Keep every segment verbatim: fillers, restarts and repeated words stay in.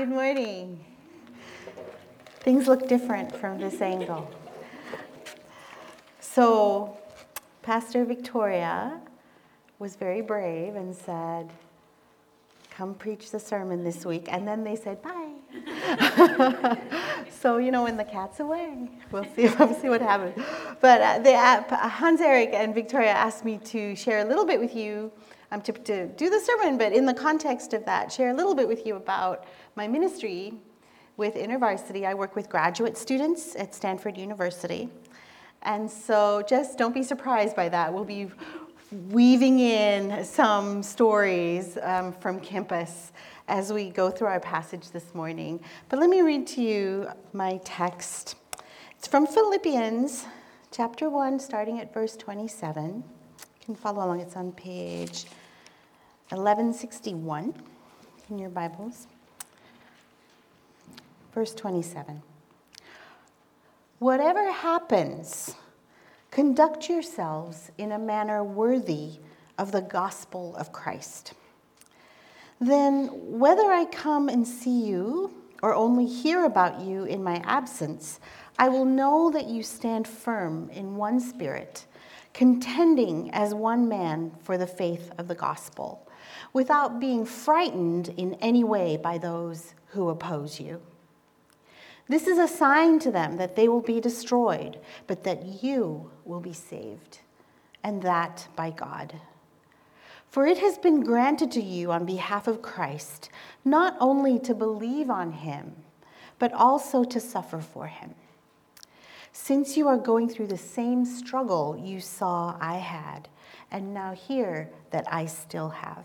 Good morning. Things look different from this angle. So, Pastor Victoria was very brave and said, come preach the sermon this week. And then they said, bye. So, you know, when the cat's away, we'll see, we'll see what happens. But uh, they, uh, Hans-Eric and Victoria asked me to share a little bit with you, um, to, to do the sermon, but in the context of that, share a little bit with you about my ministry with InterVarsity. I work with graduate students at Stanford University. And so just don't be surprised by that. We'll be weaving in some stories um, from campus as we go through our passage this morning. But let me read to you my text. It's from Philippians chapter one, starting at verse twenty-seven. You can follow along. It's on page eleven sixty-one in your Bibles. Verse twenty-seven. Whatever happens, conduct yourselves in a manner worthy of the gospel of Christ. Then, whether I come and see you or only hear about you in my absence, I will know that you stand firm in one spirit, contending as one man for the faith of the gospel, without being frightened in any way by those who oppose you. This is a sign to them that they will be destroyed, but that you will be saved, and that by God. For it has been granted to you on behalf of Christ, not only to believe on him, but also to suffer for him. Since you are going through the same struggle you saw I had, and now hear that I still have.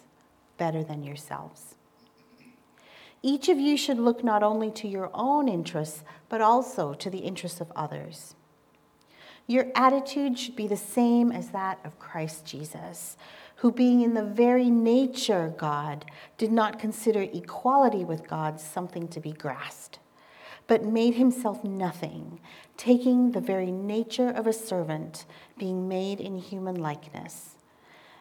better than yourselves. Each of you should look not only to your own interests, but also to the interests of others. Your attitude should be the same as that of Christ Jesus, who being in the very nature God, did not consider equality with God something to be grasped, but made himself nothing, taking the very nature of a servant, being made in human likeness.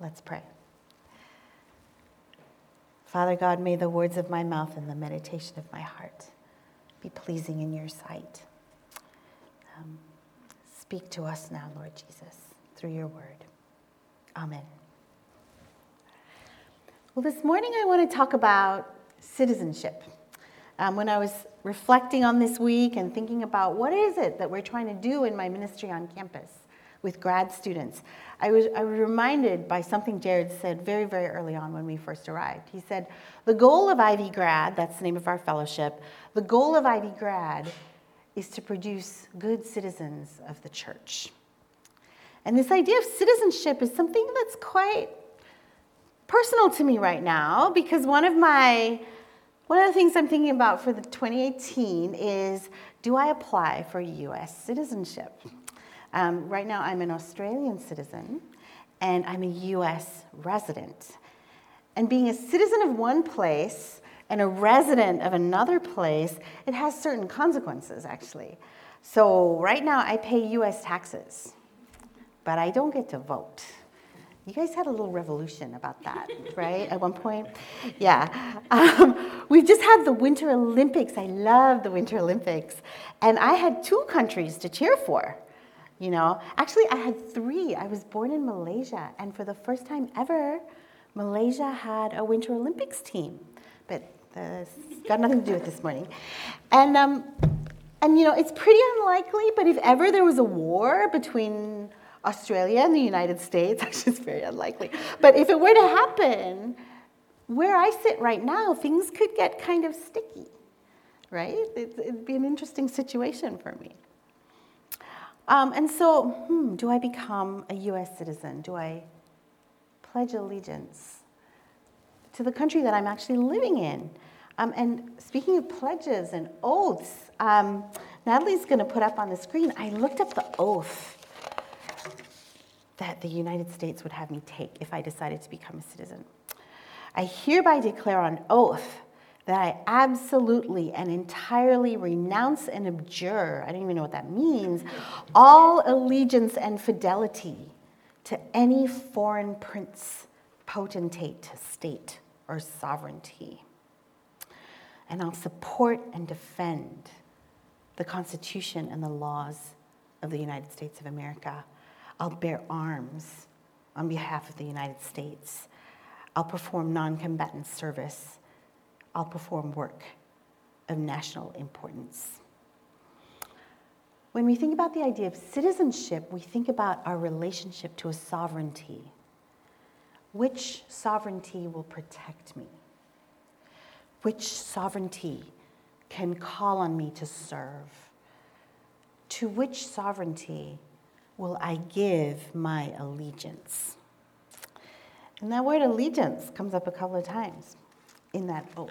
Let's pray. Father God, may the words of my mouth and the meditation of my heart be pleasing in your sight. Um, speak to us now, Lord Jesus, through your word. Amen. Well, this morning I want to talk about citizenship. Um, when I was reflecting on this week and thinking about what is it that we're trying to do in my ministry on campus with grad students, I was, I was reminded by something Jared said very, very early on when we first arrived. He said, the goal of Ivy Grad, that's the name of our fellowship, the goal of Ivy Grad is to produce good citizens of the church. And this idea of citizenship is something that's quite personal to me right now, because one of my, one of the things I'm thinking about for the twenty eighteen is, do I apply for U S citizenship? Um, right now, I'm an Australian citizen, and I'm a U S resident. And being a citizen of one place and a resident of another place, it has certain consequences, actually. So right now, I pay U S taxes, but I don't get to vote. You guys had a little revolution about that, right, at one point? Yeah. Um, we've just had the Winter Olympics. I love the Winter Olympics. And I had two countries to cheer for. You know, actually, I had three. I was born in Malaysia, and for the first time ever, Malaysia had a Winter Olympics team. but that's got nothing to do with this morning. And, um, and you know, it's pretty unlikely, but if ever there was a war between Australia and the United States, which is very unlikely, but if it were to happen, where I sit right now, things could get kind of sticky, right? It'd, it'd be an interesting situation for me. Um, and so, hmm, do I become a U S citizen? Do I pledge allegiance to the country that I'm actually living in? Um, and speaking of pledges and oaths, um, Natalie's going to put up on the screen, I looked up the oath that the United States would have me take if I decided to become a citizen. I hereby declare on oath that I absolutely and entirely renounce and abjure, I don't even know what that means, all allegiance and fidelity to any foreign prince, potentate, state, or sovereignty. And I'll support and defend the Constitution and the laws of the United States of America. I'll bear arms on behalf of the United States. I'll perform non-combatant service. I'll perform work of national importance. When we think about the idea of citizenship, we think about our relationship to a sovereignty. Which sovereignty will protect me? Which sovereignty can call on me to serve? To which sovereignty will I give my allegiance? And that word allegiance comes up a couple of times in that oath.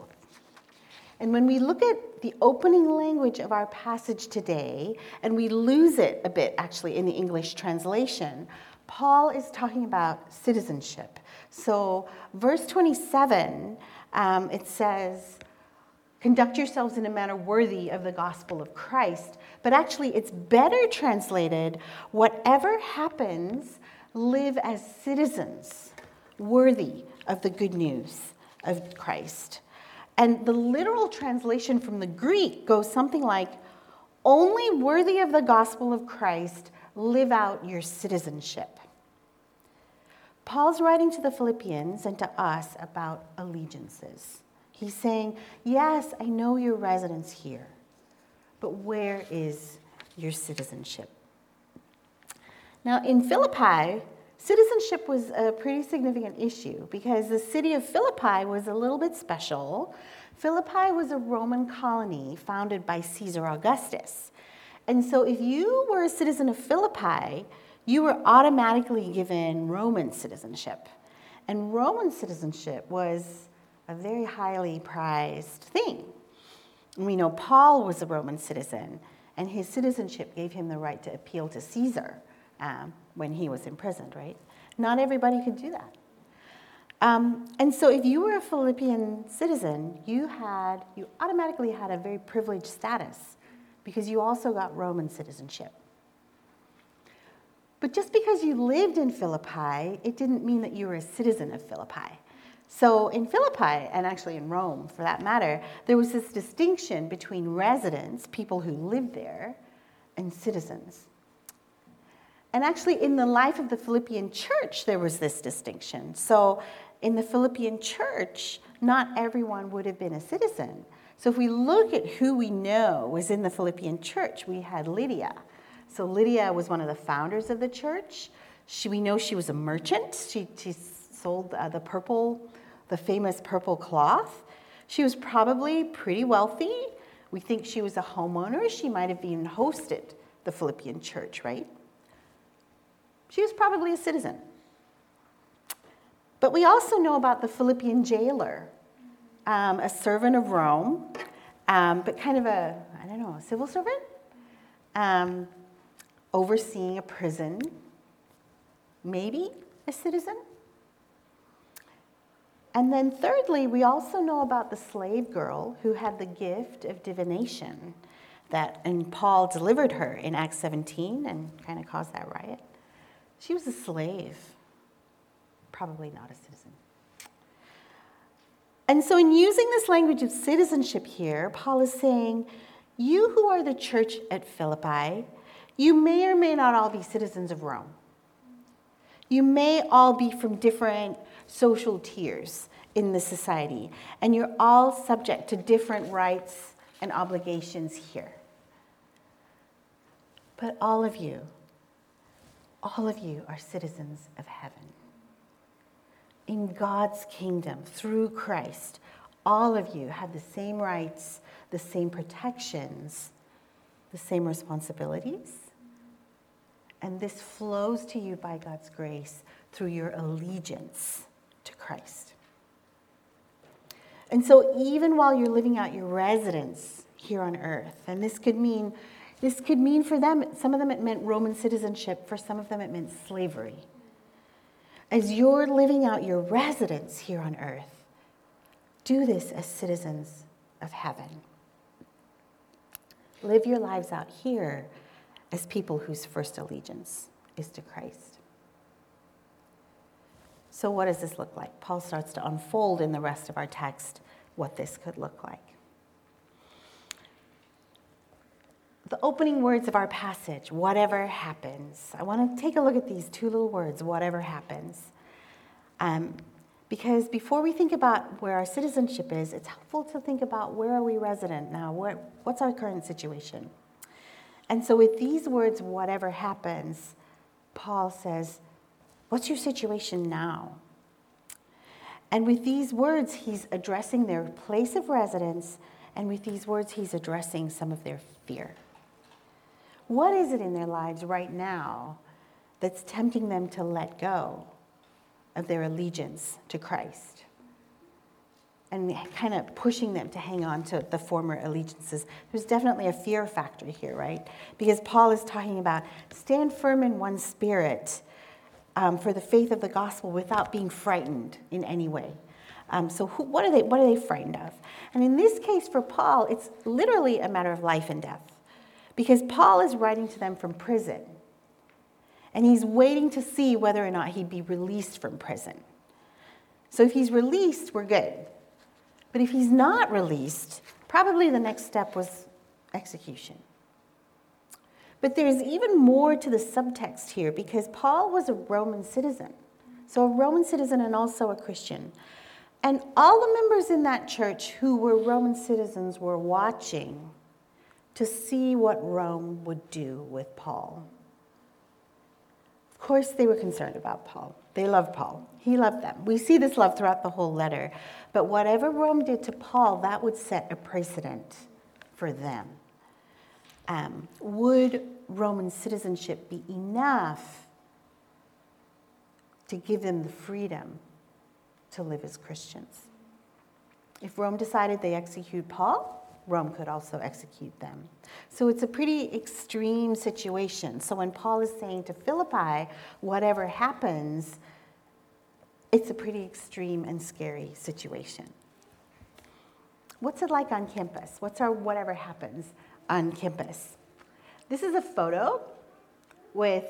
And when we look at the opening language of our passage today, and we lose it a bit actually in the English translation, Paul is talking about citizenship. So verse twenty-seven, um, it says, conduct yourselves in a manner worthy of the gospel of Christ. But actually, it's better translated, whatever happens, live as citizens worthy of the good news of Christ. And the literal translation from the Greek goes something like, only worthy of the gospel of Christ, live out your citizenship. Paul's writing to the Philippians and to us about allegiances. He's saying, yes, I know your residence here, but where is your citizenship? Now, in Philippi, citizenship was a pretty significant issue because the city of Philippi was a little bit special. Philippi was a Roman colony founded by Caesar Augustus. And so if you were a citizen of Philippi, you were automatically given Roman citizenship. And Roman citizenship was a very highly prized thing. We know Paul was a Roman citizen, and his citizenship gave him the right to appeal to Caesar um, when he was imprisoned, right? Not everybody could do that. Um, and so if you were a Philippian citizen, you had you automatically had a very privileged status because you also got Roman citizenship. But just because you lived in Philippi, it didn't mean that you were a citizen of Philippi. So in Philippi, and actually in Rome for that matter, there was this distinction between residents, people who lived there, and citizens. And actually in the life of the Philippian church, there was this distinction. So in the Philippian church, not everyone would have been a citizen. So if we look at who we know was in the Philippian church, we had Lydia. So Lydia was one of the founders of the church. She, we know she was a merchant. She, she sold uh, the purple... the famous purple cloth. She was probably pretty wealthy. We think she was a homeowner. She might have even hosted the Philippian church, right? She was probably a citizen. But we also know about the Philippian jailer, um, a servant of Rome, um, but kind of a, I don't know, a civil servant, um, overseeing a prison, maybe a citizen. And then thirdly, we also know about the slave girl who had the gift of divination that, and Paul delivered her in Acts seventeen and kind of caused that riot. She was a slave, probably not a citizen. And so in using this language of citizenship here, Paul is saying, you who are the church at Philippi, you may or may not all be citizens of Rome. You may all be from different social tiers in the society. And you're all subject to different rights and obligations here. But all of you, all of you are citizens of heaven. In God's kingdom, through Christ, all of you have the same rights, the same protections, the same responsibilities. And this flows to you by God's grace through your allegiance to Christ. And so even while you're living out your residence here on earth, and this could mean, this could mean for them, some of them it meant Roman citizenship, for some of them it meant slavery. As you're living out your residence here on earth, do this as citizens of heaven. Live your lives out here as people whose first allegiance is to Christ. So what does this look like? Paul starts to unfold in the rest of our text what this could look like. The opening words of our passage, whatever happens. I want to take a look at these two little words, whatever happens. Um, because before we think about where our citizenship is, it's helpful to think about where are we resident now? What, what's our current situation? And so with these words, whatever happens, Paul says, what's your situation now? And with these words, he's addressing their place of residence, and with these words, he's addressing some of their fear. What is it in their lives right now that's tempting them to let go of their allegiance to Christ and kind of pushing them to hang on to the former allegiances? There's definitely a fear factor here, right? Because Paul is talking about stand firm in one spirit um, for the faith of the gospel without being frightened in any way. Um, so who, what are they? What are they frightened of? And in this case for Paul, it's literally a matter of life and death. Because Paul is writing to them from prison. And he's waiting to see whether or not he'd be released from prison. So if he's released, we're good. But if he's not released, probably the next step was execution. But there's even more to the subtext here because Paul was a Roman citizen. So a Roman citizen and also a Christian. And all the members in that church who were Roman citizens were watching to see what Rome would do with Paul. Of course, they were concerned about Paul. They loved Paul. He loved them. We see this love throughout the whole letter. But whatever Rome did to Paul, that would set a precedent for them. Um, would Roman citizenship be enough to give them the freedom to live as Christians? If Rome decided they execute Paul, Rome could also execute them. So it's a pretty extreme situation. So when Paul is saying to Philippi, whatever happens, it's a pretty extreme and scary situation. What's it like on campus? What's our whatever happens on campus? This is a photo with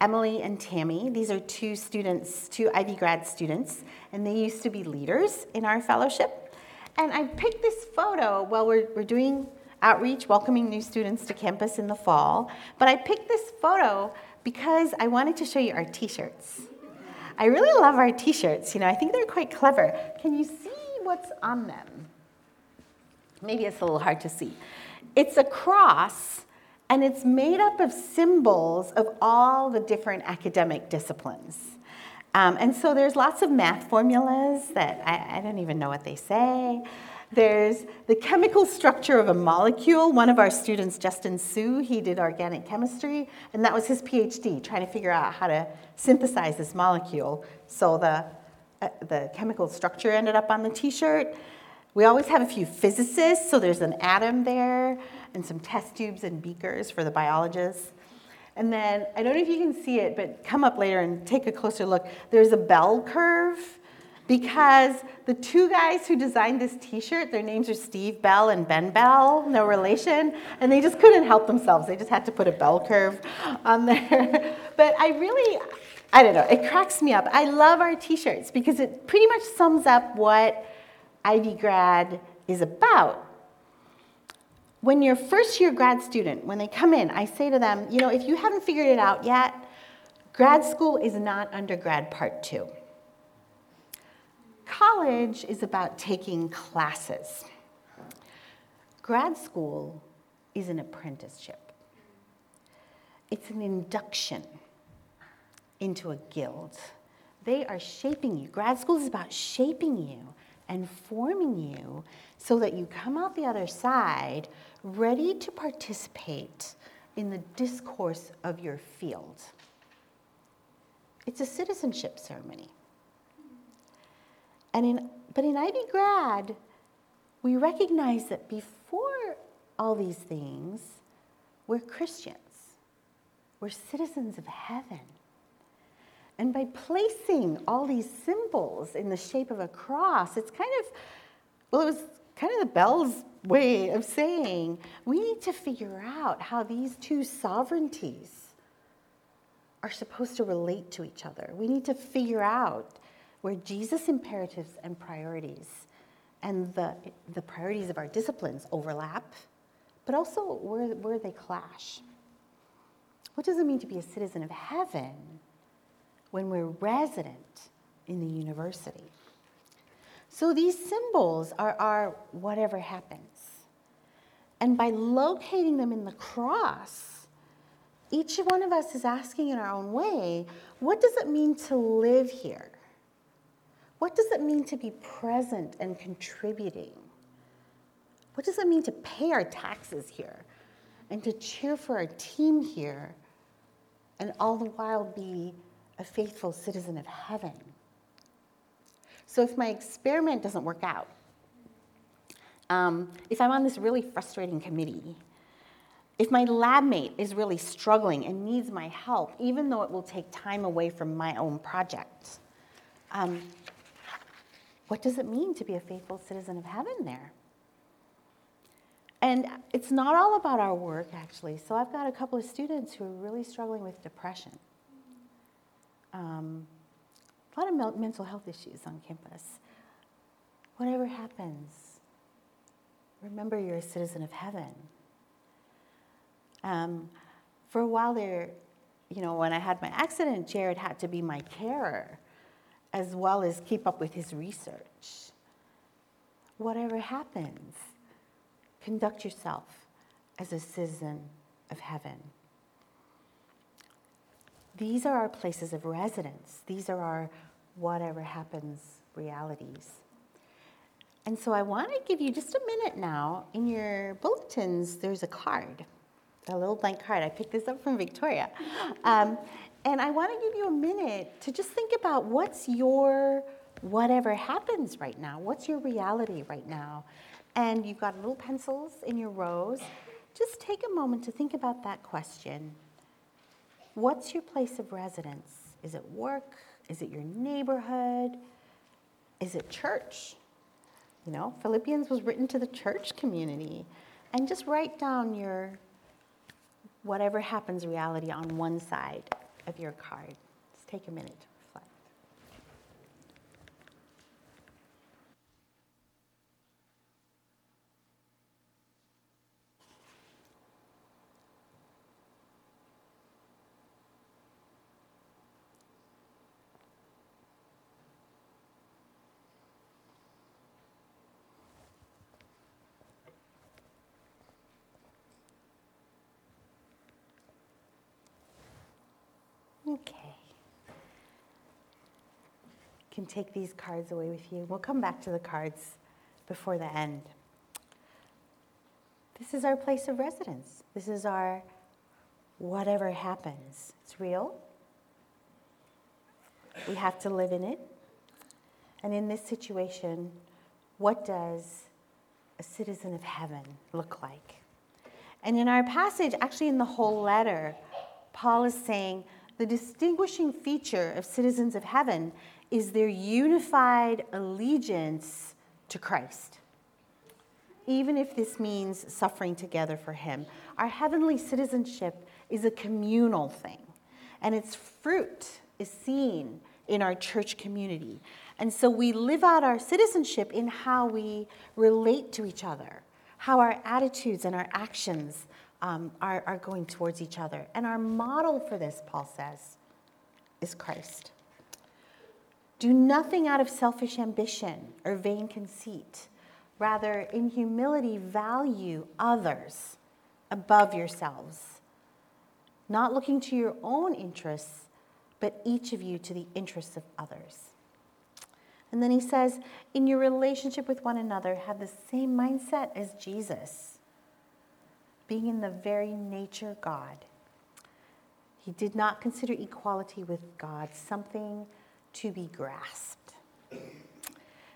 Emily and Tammy. These are two students, two Ivy Grad students, and they used to be leaders in our fellowship. And I picked this photo while we're, we're doing outreach, welcoming new students to campus in the fall. But I picked this photo because I wanted to show you our t-shirts. I really love our t-shirts. You know, I think they're quite clever. Can you see what's on them? Maybe it's a little hard to see. It's a cross, and it's made up of symbols of all the different academic disciplines. Um, and so there's lots of math formulas that I, I don't even know what they say. There's the chemical structure of a molecule. One of our students, Justin Su, he did organic chemistry, and that was his PhD, trying to figure out how to synthesize this molecule. So the, uh, the chemical structure ended up on the t-shirt. We always have a few physicists, so there's an atom there, and some test tubes and beakers for the biologists. And then, I don't know if you can see it, but come up later and take a closer look. There's a bell curve because the two guys who designed this t-shirt, their names are Steve Bell and Ben Bell, no relation, and they just couldn't help themselves. They just had to put a bell curve on there. But I really, I don't know, it cracks me up. I love our t-shirts because it pretty much sums up what Ivy Grad is about. When you're a first year grad student, when they come in, I say to them, you know, if you haven't figured it out yet, grad school is not undergrad part two. College is about taking classes. Grad school is an apprenticeship. It's an induction into a guild. They are shaping you. Grad school is about shaping you and forming you so that you come out the other side ready to participate in the discourse of your field. It's a citizenship ceremony. And in, but in Ivy Grad, we recognize that before all these things, we're Christians. We're citizens of heaven. And by placing all these symbols in the shape of a cross, it's kind of, well, it was kind of the Bell's way of saying, we need to figure out how these two sovereignties are supposed to relate to each other. We need to figure out where Jesus' imperatives and priorities and the, the priorities of our disciplines overlap, but also where, where they clash. What does it mean to be a citizen of heaven when we're resident in the university? So these symbols are our whatever happens. And by locating them in the cross, each one of us is asking in our own way, what does it mean to live here? What does it mean to be present and contributing? What does it mean to pay our taxes here and to cheer for our team here and all the while be a faithful citizen of heaven? So if my experiment doesn't work out, um, if I'm on this really frustrating committee, if my lab mate is really struggling and needs my help, even though it will take time away from my own project, um, what does it mean to be a faithful citizen of heaven there? And it's not all about our work, actually. So I've got a couple of students who are really struggling with depression. Um, A lot of me- mental health issues on campus. Whatever happens, remember you're a citizen of heaven. Um, for a while there, you know, when I had my accident, Jared had to be my carer, as well as keep up with his research. Whatever happens, conduct yourself as a citizen of heaven. These are our places of residence. These are our whatever happens realities. And so I want to give you just a minute now. In your bulletins, there's a card, a little blank card. I picked this up from Victoria. Um, and I want to give you a minute to just think about what's your whatever happens right now. What's your reality right now? And you've got little pencils in your rows. Just take a moment to think about that question. What's your place of residence? Is it work? Is it your neighborhood? Is it church? You know, Philippians was written to the church community. And just write down your whatever happens reality on one side of your card. Just take a minute to reflect. Okay. You can take these cards away with you. We'll come back to the cards before the end. This is our place of residence. This is our whatever happens. It's real. We have to live in it. And in this situation, what does a citizen of heaven look like? And in our passage, actually in the whole letter, Paul is saying, the distinguishing feature of citizens of heaven is their unified allegiance to Christ, even if this means suffering together for him. Our heavenly citizenship is a communal thing, and its fruit is seen in our church community. And so we live out our citizenship in how we relate to each other, how our attitudes and our actions Um, are, are going towards each other. And our model for this, Paul says, is Christ. Do nothing out of selfish ambition or vain conceit. Rather, in humility, value others above yourselves, not looking to your own interests, but each of you to the interests of others. And then he says, in your relationship with one another, have the same mindset as Jesus, being in the very nature God. He did not consider equality with God something to be grasped.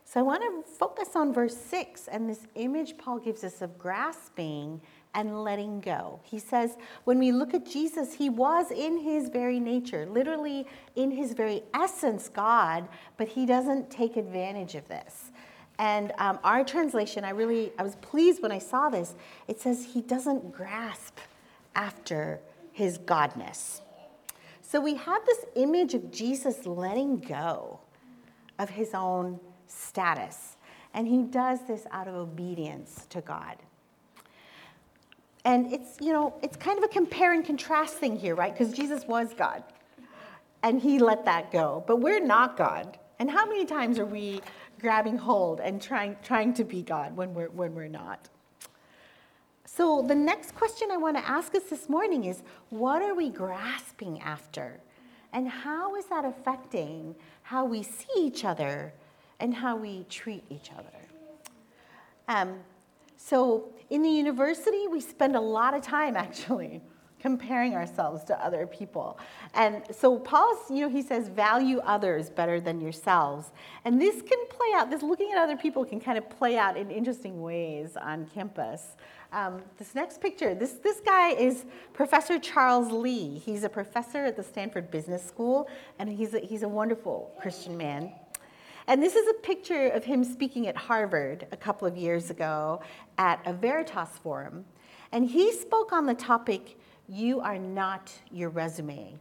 So I want to focus on verse six and this image Paul gives us of grasping and letting go. He says, when we look at Jesus, he was in his very nature, literally in his very essence, God, but he doesn't take advantage of this. And um, our translation, I really, I was pleased when I saw this. It says he doesn't grasp after his godness. So we have this image of Jesus letting go of his own status. And he does this out of obedience to God. And it's, you know, it's kind of a compare and contrast thing here, right? Because Jesus was God, and he let that go. But we're not God. And how many times are we grabbing hold and trying trying to be God when we're when we're not? So the next question I want to ask us this morning is, what are we grasping after? And how is that affecting how we see each other and how we treat each other? Um, so... In the university, we spend a lot of time, actually, comparing ourselves to other people. And so Paul's, you know, he says, value others better than yourselves. And this can play out, this looking at other people can kind of play out in interesting ways on campus. Um, this next picture, this, this guy is Professor Charles Lee. He's a professor at the Stanford Business School, and he's a, he's a wonderful Christian man. And this is a picture of him speaking at Harvard a couple of years ago at a Veritas Forum. And he spoke on the topic, you are not your resume.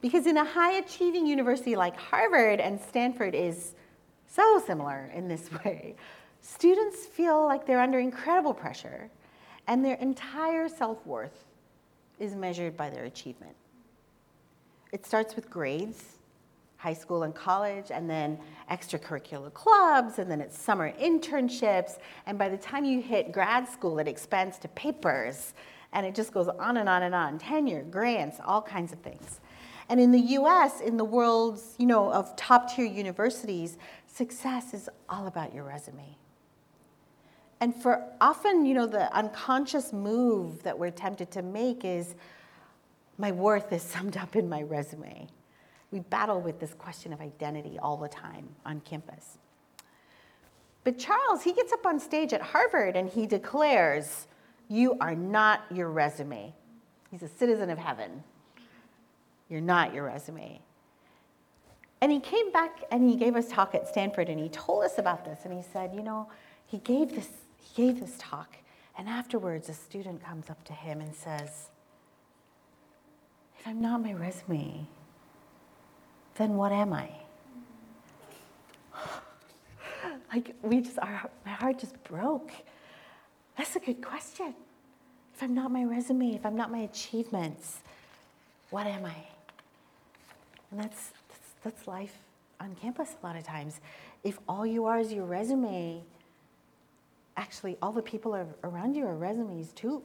Because in a high-achieving university like Harvard, and Stanford is so similar in this way, students feel like they're under incredible pressure, and their entire self-worth is measured by their achievement. It starts with grades, high school and college, and then extracurricular clubs, and then it's summer internships, and by the time you hit grad school, it expands to papers, and it just goes on and on and on, tenure, grants, all kinds of things. And in the U S, in the world's, you know, of top-tier universities, success is all about your resume. And for often, you know, the unconscious move that we're tempted to make is, my worth is summed up in my resume. We battle with this question of identity all the time on campus. But Charles, he gets up on stage at Harvard and he declares, you are not your resume. He's a citizen of heaven. You're not your resume. And he came back and he gave us talk at Stanford and he told us about this and he said, you know, he gave this, he gave this talk and afterwards a student comes up to him and says, if I'm not my resume, then what am I? Like, we just, our, my heart just broke. That's a good question. If I'm not my resume, if I'm not my achievements, what am I? And that's, that's, that's life on campus a lot of times. If all you are is your resume, actually all the people are, around you are resumes too.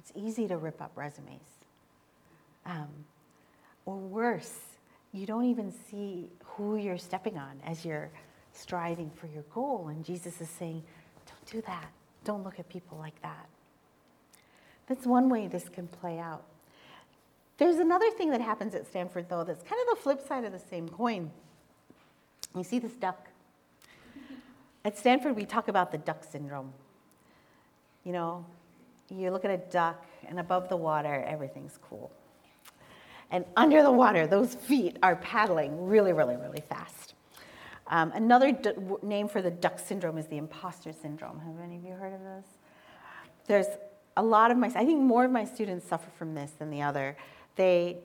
It's easy to rip up resumes. Um, Or worse, you don't even see who you're stepping on as you're striving for your goal. And Jesus is saying, don't do that. Don't look at people like that. That's one way this can play out. There's another thing that happens at Stanford, though, that's kind of the flip side of the same coin. You see this duck. At Stanford, we talk about the duck syndrome. You know, you look at a duck, and above the water, everything's cool. And under the water, those feet are paddling really, really, really fast. Um, another d- name for the duck syndrome is the imposter syndrome. Have any of you heard of this? There's a lot of my, I think more of my students suffer from this than the other. They,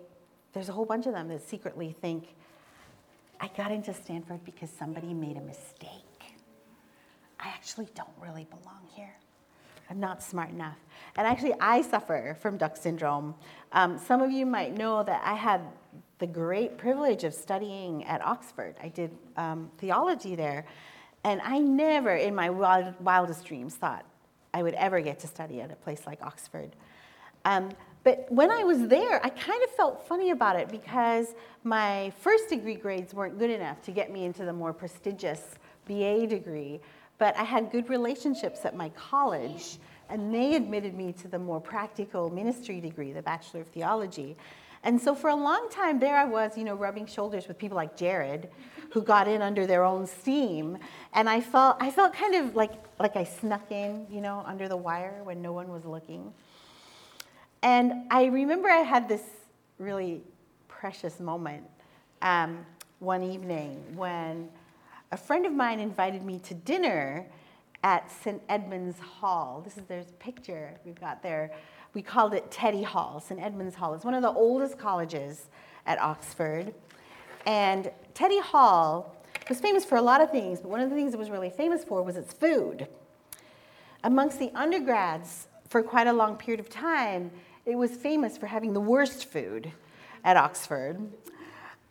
there's a whole bunch of them that secretly think, I got into Stanford because somebody made a mistake. I actually don't really belong here. I'm not smart enough. And actually, I suffer from duck syndrome. Um, some of you might know that I had the great privilege of studying at Oxford. I did um, theology there, and I never in my wild, wildest dreams thought I would ever get to study at a place like Oxford. Um, but when I was there, I kind of felt funny about it because my first degree grades weren't good enough to get me into the more prestigious B A degree, but I had good relationships at my college, and they admitted me to the more practical ministry degree, the Bachelor of Theology. And so for a long time there I was, you know, rubbing shoulders with people like Jared, who got in under their own steam, and I felt I felt kind of like like I snuck in, you know, under the wire when no one was looking. And I remember I had this really precious moment um, one evening when a friend of mine invited me to dinner at Saint Edmund's Hall. This is there's a picture we've got there. We called it Teddy Hall, Saint Edmund's Hall. It's one of the oldest colleges at Oxford. And Teddy Hall was famous for a lot of things, but one of the things it was really famous for was its food. Amongst the undergrads, for quite a long period of time, it was famous for having the worst food at Oxford.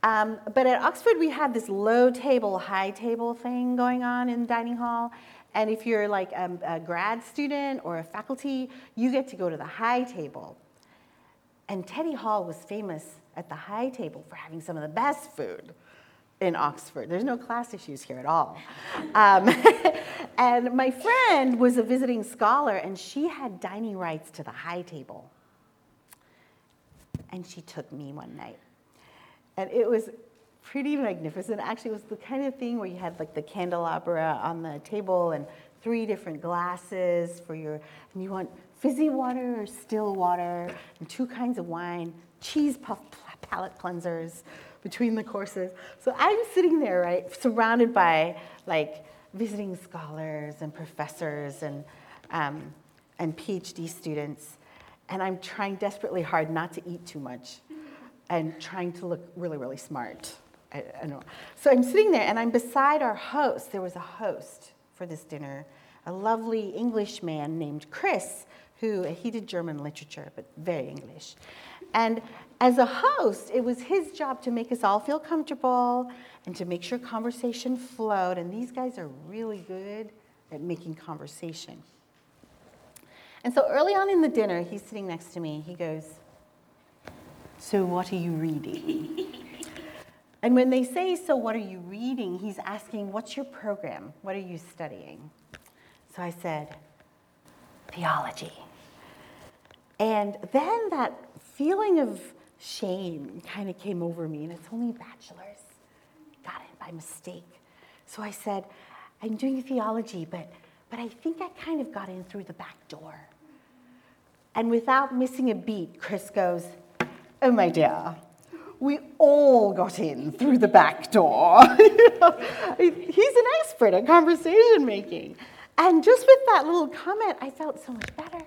Um, but at Oxford, we had this low table, high table thing going on in the dining hall. And if you're like a, a grad student or a faculty, you get to go to the high table. And Teddy Hall was famous at the high table for having some of the best food in Oxford. There's no class issues here at all. Um, and my friend was a visiting scholar, and she had dining rights to the high table. And she took me one night. And it was pretty magnificent. Actually, it was the kind of thing where you had like the candelabra on the table and three different glasses for your, and you want fizzy water or still water, and two kinds of wine, cheese puff palate cleansers between the courses. So I'm sitting there, right, surrounded by like visiting scholars and professors and um, and PhD students, and I'm trying desperately hard not to eat too much and trying to look really, really smart. I, I know. So I'm sitting there, and I'm beside our host. There was a host for this dinner, a lovely English man named Chris, who he did German literature, but very English. And as a host, it was his job to make us all feel comfortable and to make sure conversation flowed. And these guys are really good at making conversation. And so early on in the dinner, he's sitting next to me. He goes, "So what are you reading?" And when they say, "So what are you reading?" he's asking, "What's your program? What are you studying?" So I said, "Theology." And then that feeling of shame kind of came over me, and it's only bachelor's. Got it by mistake. So I said, "I'm doing theology, but, but I think I kind of got in through the back door." And without missing a beat, Chris goes, "Oh, my dear, we all got in through the back door." You know, he's an expert at conversation making. And just with that little comment, I felt so much better.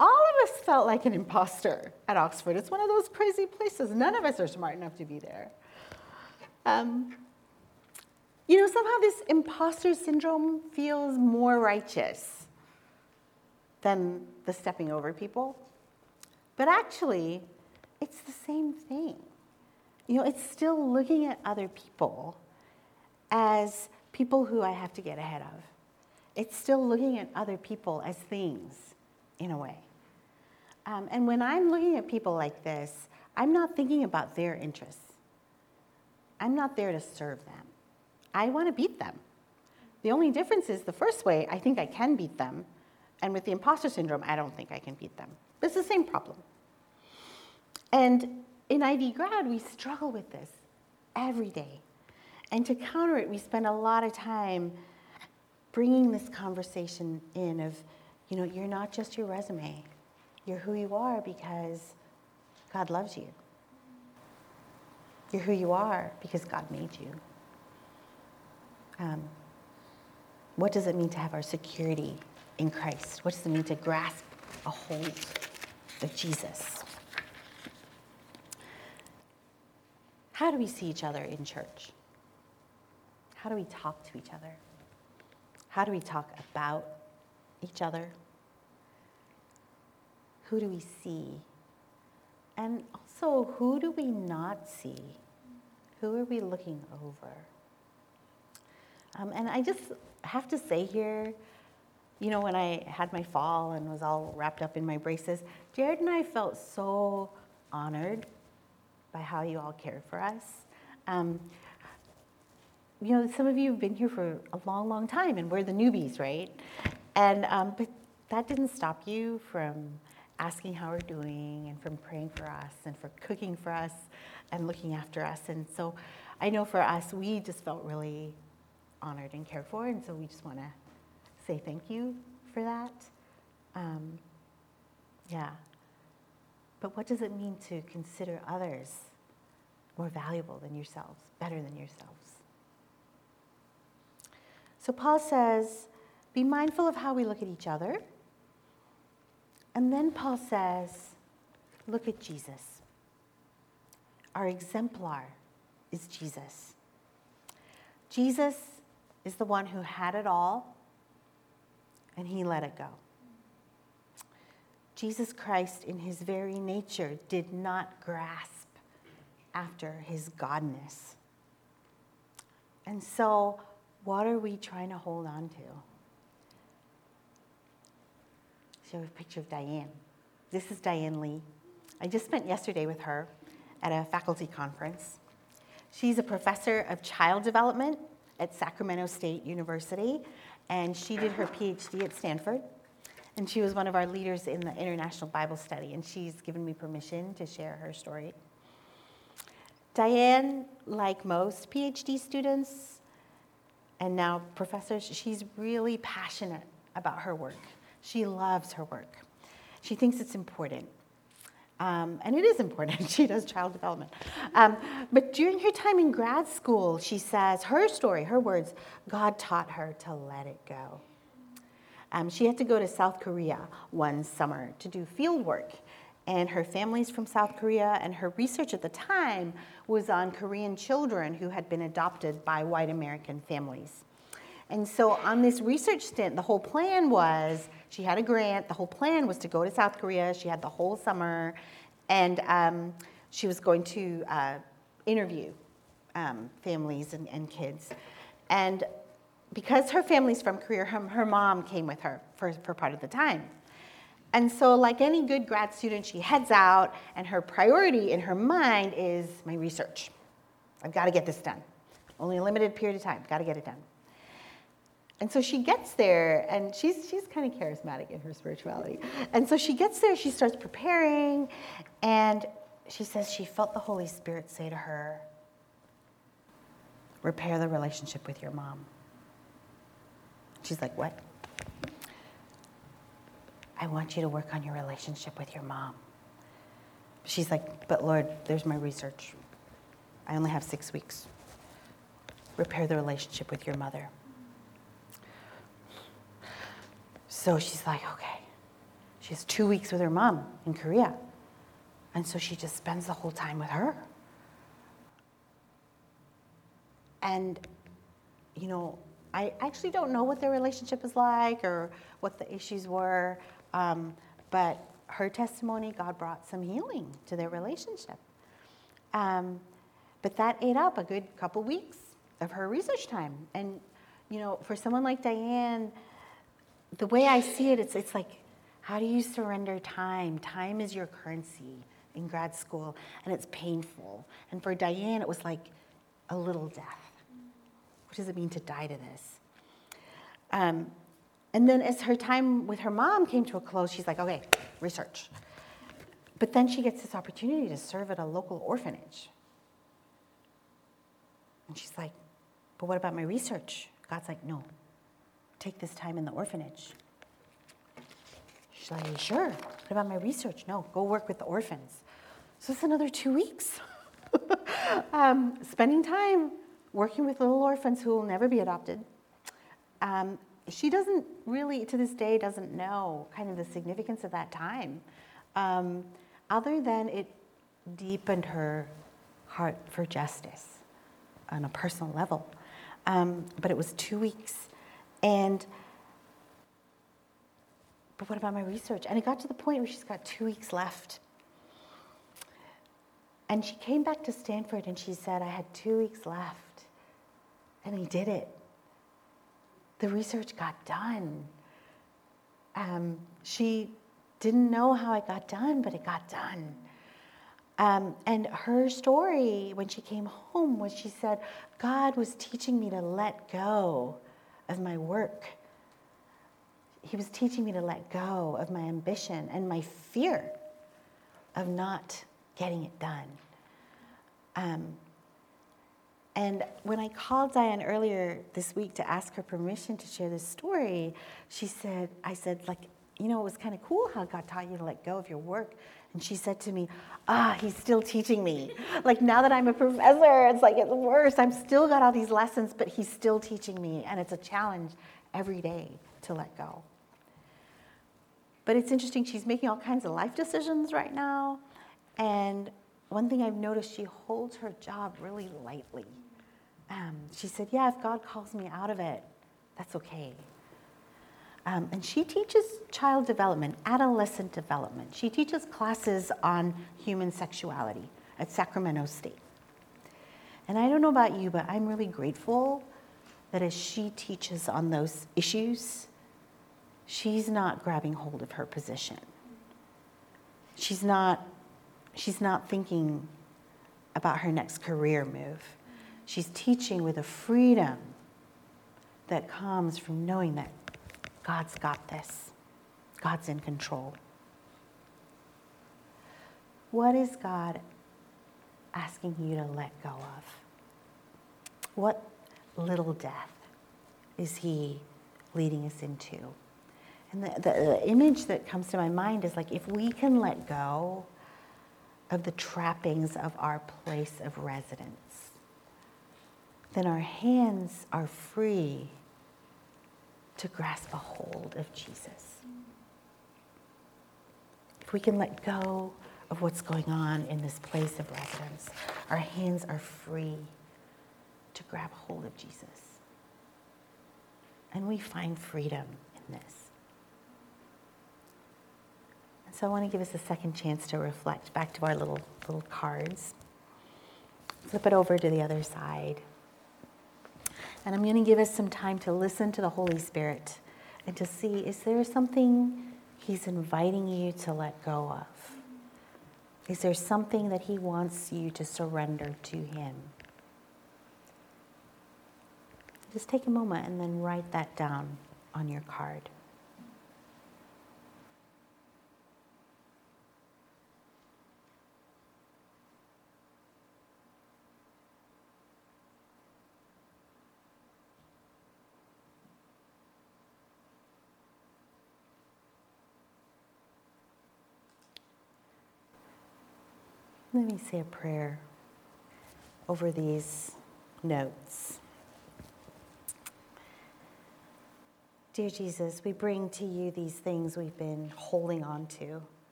All of us felt like an imposter at Oxford. It's one of those crazy places. None of us are smart enough to be there. Um, you know, somehow this imposter syndrome feels more righteous than the stepping over people. But actually, it's the same thing. You know, it's still looking at other people as people who I have to get ahead of. It's still looking at other people as things, in a way. Um, and when I'm looking at people like this, I'm not thinking about their interests. I'm not there to serve them. I want to beat them. The only difference is the first way, I think I can beat them. And with the imposter syndrome, I don't think I can beat them. But it's the same problem. And in Ivy Grad, we struggle with this every day. And to counter it, we spend a lot of time bringing this conversation in of, you know, you're not just your resume. You're who you are because God loves you. You're who you are because God made you. Um, what does it mean to have our security in Christ? What does it mean to grasp a hold of Jesus? How do we see each other in church? How do we talk to each other? How do we talk about each other? Who do we see? And also, who do we not see? Who are we looking over? Um, and I just have to say here, you know, when I had my fall and was all wrapped up in my braces, Jared and I felt so honored by how you all cared for us. Um, you know, some of you have been here for a long, long time, and we're the newbies, right? And um, but that didn't stop you from asking how we're doing and from praying for us and for cooking for us and looking after us. And so I know for us, we just felt really honored and cared for, and so we just want to say thank you for that. Um, yeah. But what does it mean to consider others more valuable than yourselves, better than yourselves? So Paul says, be mindful of how we look at each other. And then Paul says, look at Jesus. Our exemplar is Jesus. Jesus is the one who had it all, and he let it go. Jesus Christ, in his very nature, did not grasp after his godness. And so, what are we trying to hold on to? So we have a picture of Diane. This is Diane Lee. I just spent yesterday with her at a faculty conference. She's a professor of child development at Sacramento State University, and she did her PhD at Stanford. And she was one of our leaders in the International Bible Study, and she's given me permission to share her story. Diane, like most PhD students, and now professors, she's really passionate about her work. She loves her work. She thinks it's important. Um, and it is important. She does child development. Um, but during her time in grad school, she says her story, her words, God taught her to let it go. Um, she had to go to South Korea one summer to do field work. And her family's from South Korea, and her research at the time was on Korean children who had been adopted by white American families. And so on this research stint, the whole plan was, she had a grant, the whole plan was to go to South Korea, she had the whole summer, and um, she was going to uh, interview um, families and, and kids. And because her family's from Korea, her, her mom came with her for, for part of the time. And so like any good grad student, she heads out, and her priority in her mind is my research. I've got to get this done. Only a limited period of time, got to get it done. And so she gets there, and she's she's kind of charismatic in her spirituality. And so she gets there, she starts preparing, and she says she felt the Holy Spirit say to her, repair the relationship with your mom. She's like, what? I want you to work on your relationship with your mom. She's like, but Lord, there's my research. I only have six weeks. Repair the relationship with your mother. So she's like, okay. She has two weeks with her mom in Korea. And so she just spends the whole time with her. And, you know, I actually don't know what their relationship is like or what the issues were, um, but her testimony, God brought some healing to their relationship. Um, but that ate up a good couple weeks of her research time. And, you know, for someone like Diane, the way I see it, it's it's like, how do you surrender time? Time is your currency in grad school, and it's painful. And for Diane, it was like a little death. What does it mean to die to this? Um, and then as her time with her mom came to a close, she's like, okay, research. But then she gets this opportunity to serve at a local orphanage. And she's like, but what about my research? God's like, no. Take this time in the orphanage. She's like, sure, what about my research? No, go work with the orphans. So it's another two weeks. um, spending time working with little orphans who will never be adopted. Um, she doesn't really, to this day, doesn't know kind of the significance of that time, um, other than it deepened her heart for justice on a personal level. Um, but it was two weeks. And, but what about my research? And it got to the point where she's got two weeks left. And she came back to Stanford and she said, I had two weeks left, and I did it. The research got done. Um, she didn't know how it got done, but it got done. Um, and her story when she came home was she said, God was teaching me to let go of my work. He was teaching me to let go of my ambition and my fear of not getting it done. Um, and when I called Diane earlier this week to ask her permission to share this story, she said, I said, like, you know, it was kind of cool how God taught you to let go of your work. And she said to me, ah, he's still teaching me. Like, now that I'm a professor, it's like, it's worse. I've still got all these lessons, but he's still teaching me. And it's a challenge every day to let go. But it's interesting, she's making all kinds of life decisions right now. And one thing I've noticed, she holds her job really lightly. Um, she said, yeah, if God calls me out of it, that's okay. Um, and she teaches child development, adolescent development. She teaches classes on human sexuality at Sacramento State. And I don't know about you, but I'm really grateful that as she teaches on those issues, she's not grabbing hold of her position. She's not, she's not thinking about her next career move. She's teaching with a freedom that comes from knowing that God's got this. God's in control. What is God asking you to let go of? What little death is he leading us into? And the, the, the image that comes to my mind is like, if we can let go of the trappings of our place of residence, then our hands are free to grasp a hold of Jesus. If we can let go of what's going on in this place of residence, our hands are free to grab hold of Jesus. And we find freedom in this. And so I want to give us a second chance to reflect back to our little little cards. Flip it over to the other side. And I'm going to give us some time to listen to the Holy Spirit and to see, is there something he's inviting you to let go of? Is there something that he wants you to surrender to him? Just take a moment and then write that down on your card. Let me say a prayer over these notes. Dear Jesus, we bring to you these things we've been holding on to,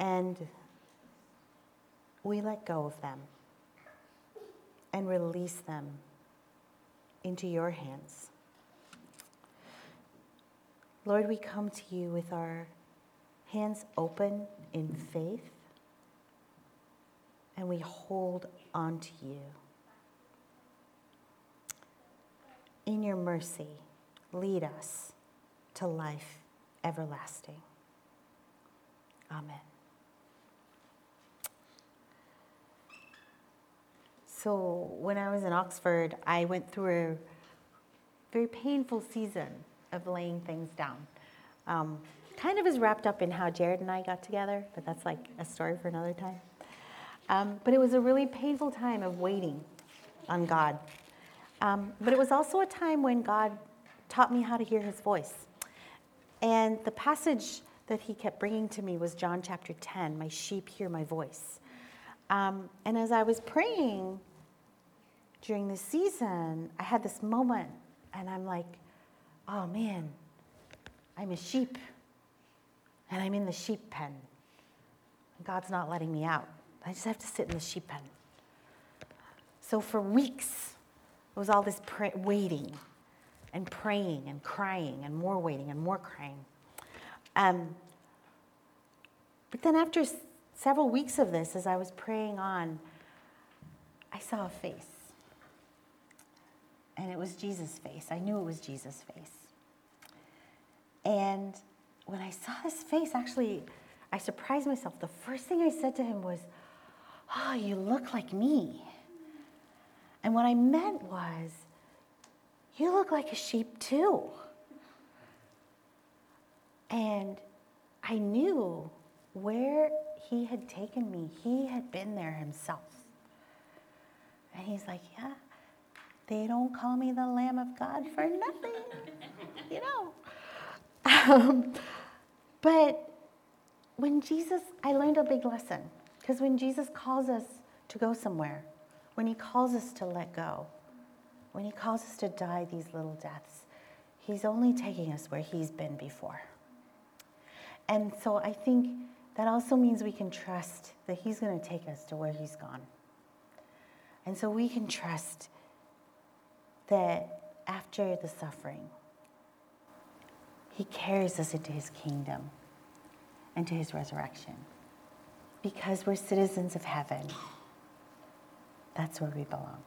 and we let go of them and release them into your hands. Lord, we come to you with our hands open in faith, and we hold on to you. In your mercy, lead us to life everlasting. Amen. So when I was in Oxford, I went through a very painful season of laying things down. Um, kind of is wrapped up in how Jared and I got together, but that's like a story for another time. Um, but it was a really painful time of waiting on God. Um, but it was also a time when God taught me how to hear his voice. And the passage that he kept bringing to me was John chapter ten, my sheep hear my voice. Um, and as I was praying during this season, I had this moment, and I'm like, oh man, I'm a sheep, and I'm in the sheep pen. God's not letting me out. I just have to sit in the sheep pen. So for weeks, it was all this pray- waiting and praying and crying and more waiting and more crying. Um, but then after several weeks of this, as I was praying on, I saw a face. And it was Jesus' face. I knew it was Jesus' face. And when I saw this face, actually, I surprised myself. The first thing I said to him was, "Oh, you look like me." And what I meant was, "You look like a sheep too." And I knew where he had taken me. He had been there himself. And he's like, "Yeah, they don't call me the Lamb of God for nothing," you know. Um, but when Jesus, I learned a big lesson. Because when Jesus calls us to go somewhere, when he calls us to let go, when he calls us to die these little deaths, he's only taking us where he's been before. And so I think that also means we can trust that he's going to take us to where he's gone. And so we can trust that after the suffering, he carries us into his kingdom and to his resurrection. Because we're citizens of heaven, that's where we belong.